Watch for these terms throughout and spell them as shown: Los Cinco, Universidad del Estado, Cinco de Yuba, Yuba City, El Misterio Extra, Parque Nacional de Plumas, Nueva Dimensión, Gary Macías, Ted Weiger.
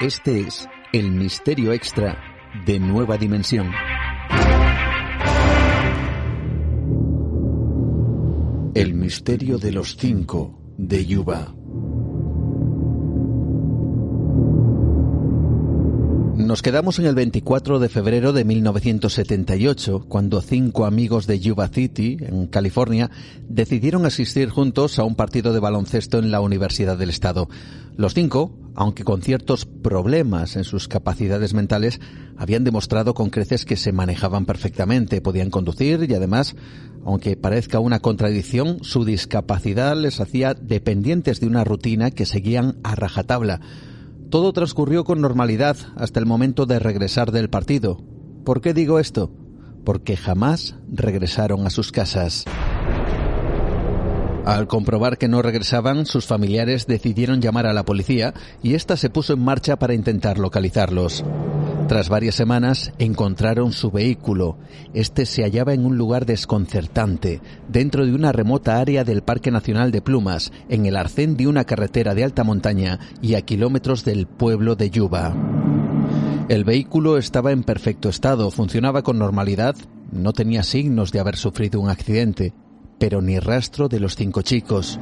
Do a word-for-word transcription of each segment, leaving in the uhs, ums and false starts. Este es el misterio extra de Nueva Dimensión. El misterio de los cinco de Yuba. Nos quedamos en el veinticuatro de febrero de mil novecientos setenta y ocho, cuando cinco amigos de Yuba City, en California, decidieron asistir juntos a un partido de baloncesto en la Universidad del Estado. Los cinco, aunque con ciertos problemas en sus capacidades mentales, habían demostrado con creces que se manejaban perfectamente, podían conducir y además, aunque parezca una contradicción, su discapacidad les hacía dependientes de una rutina que seguían a rajatabla. Todo transcurrió con normalidad hasta el momento de regresar del partido. ¿Por qué digo esto? Porque jamás regresaron a sus casas. Al comprobar que no regresaban, sus familiares decidieron llamar a la policía y ésta se puso en marcha para intentar localizarlos. Tras varias semanas, encontraron su vehículo. Este se hallaba en un lugar desconcertante, dentro de una remota área del Parque Nacional de Plumas, en el arcén de una carretera de alta montaña y a kilómetros del pueblo de Yuba. El vehículo estaba en perfecto estado, funcionaba con normalidad, no tenía signos de haber sufrido un accidente, pero ni rastro de los cinco chicos.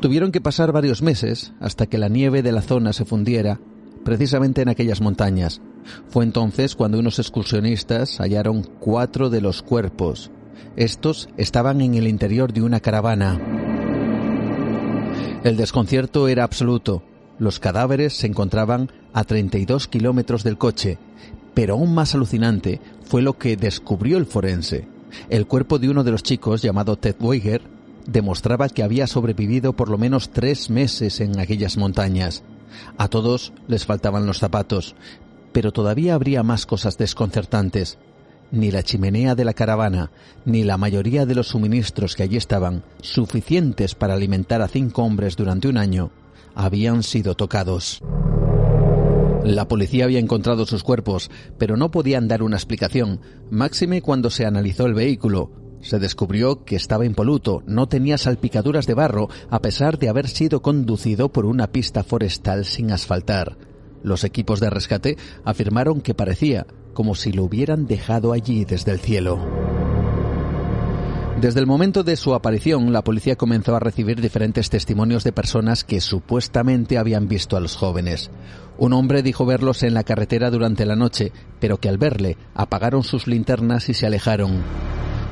Tuvieron que pasar varios meses hasta que la nieve de la zona se fundiera, precisamente en aquellas montañas. Fue entonces cuando unos excursionistas hallaron cuatro de los cuerpos. Estos estaban en el interior de una caravana. El desconcierto era absoluto. Los cadáveres se encontraban a treinta y dos kilómetros del coche. Pero aún más alucinante fue lo que descubrió el forense. El cuerpo de uno de los chicos, llamado Ted Weiger, demostraba que había sobrevivido por lo menos tres meses en aquellas montañas. A todos les faltaban los zapatos, pero todavía habría más cosas desconcertantes. Ni la chimenea de la caravana, ni la mayoría de los suministros que allí estaban, suficientes para alimentar a cinco hombres durante un año, habían sido tocados. La policía había encontrado sus cuerpos, pero no podían dar una explicación, máxime cuando se analizó el vehículo. Se descubrió que estaba impoluto, no tenía salpicaduras de barro, a pesar de haber sido conducido por una pista forestal sin asfaltar. Los equipos de rescate afirmaron que parecía como si lo hubieran dejado allí desde el cielo. Desde el momento de su aparición, la policía comenzó a recibir diferentes testimonios de personas que supuestamente habían visto a los jóvenes. Un hombre dijo verlos en la carretera durante la noche, pero que al verle apagaron sus linternas y se alejaron.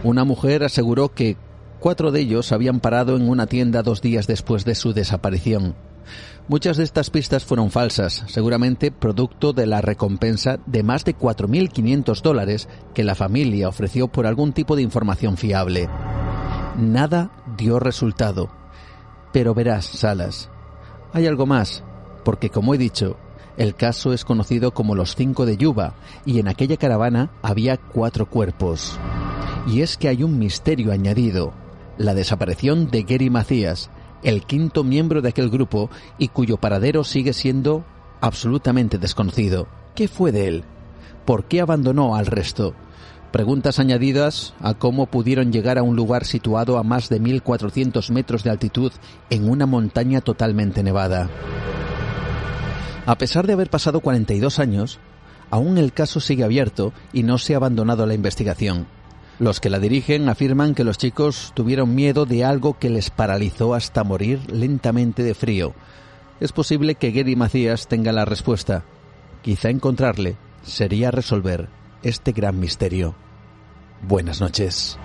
Una mujer aseguró que cuatro de ellos habían parado en una tienda dos días después de su desaparición. Muchas de estas pistas fueron falsas, seguramente producto de la recompensa de más de cuatro mil quinientos dólares que la familia ofreció por algún tipo de información fiable. Nada dio resultado. Pero verás, Salas, hay algo más, porque como he dicho, el caso es conocido como los cinco de Yuba y en aquella caravana había cuatro cuerpos. Y es que hay un misterio añadido, la desaparición de Gary Macías, el quinto miembro de aquel grupo y cuyo paradero sigue siendo absolutamente desconocido. ¿Qué fue de él? ¿Por qué abandonó al resto? Preguntas añadidas a cómo pudieron llegar a un lugar situado a más de mil cuatrocientos metros de altitud en una montaña totalmente nevada. A pesar de haber pasado cuarenta y dos años, aún el caso sigue abierto y no se ha abandonado la investigación. Los que la dirigen afirman que los chicos tuvieron miedo de algo que les paralizó hasta morir lentamente de frío. Es posible que Gary Macías tenga la respuesta. Quizá encontrarle sería resolver este gran misterio. Buenas noches.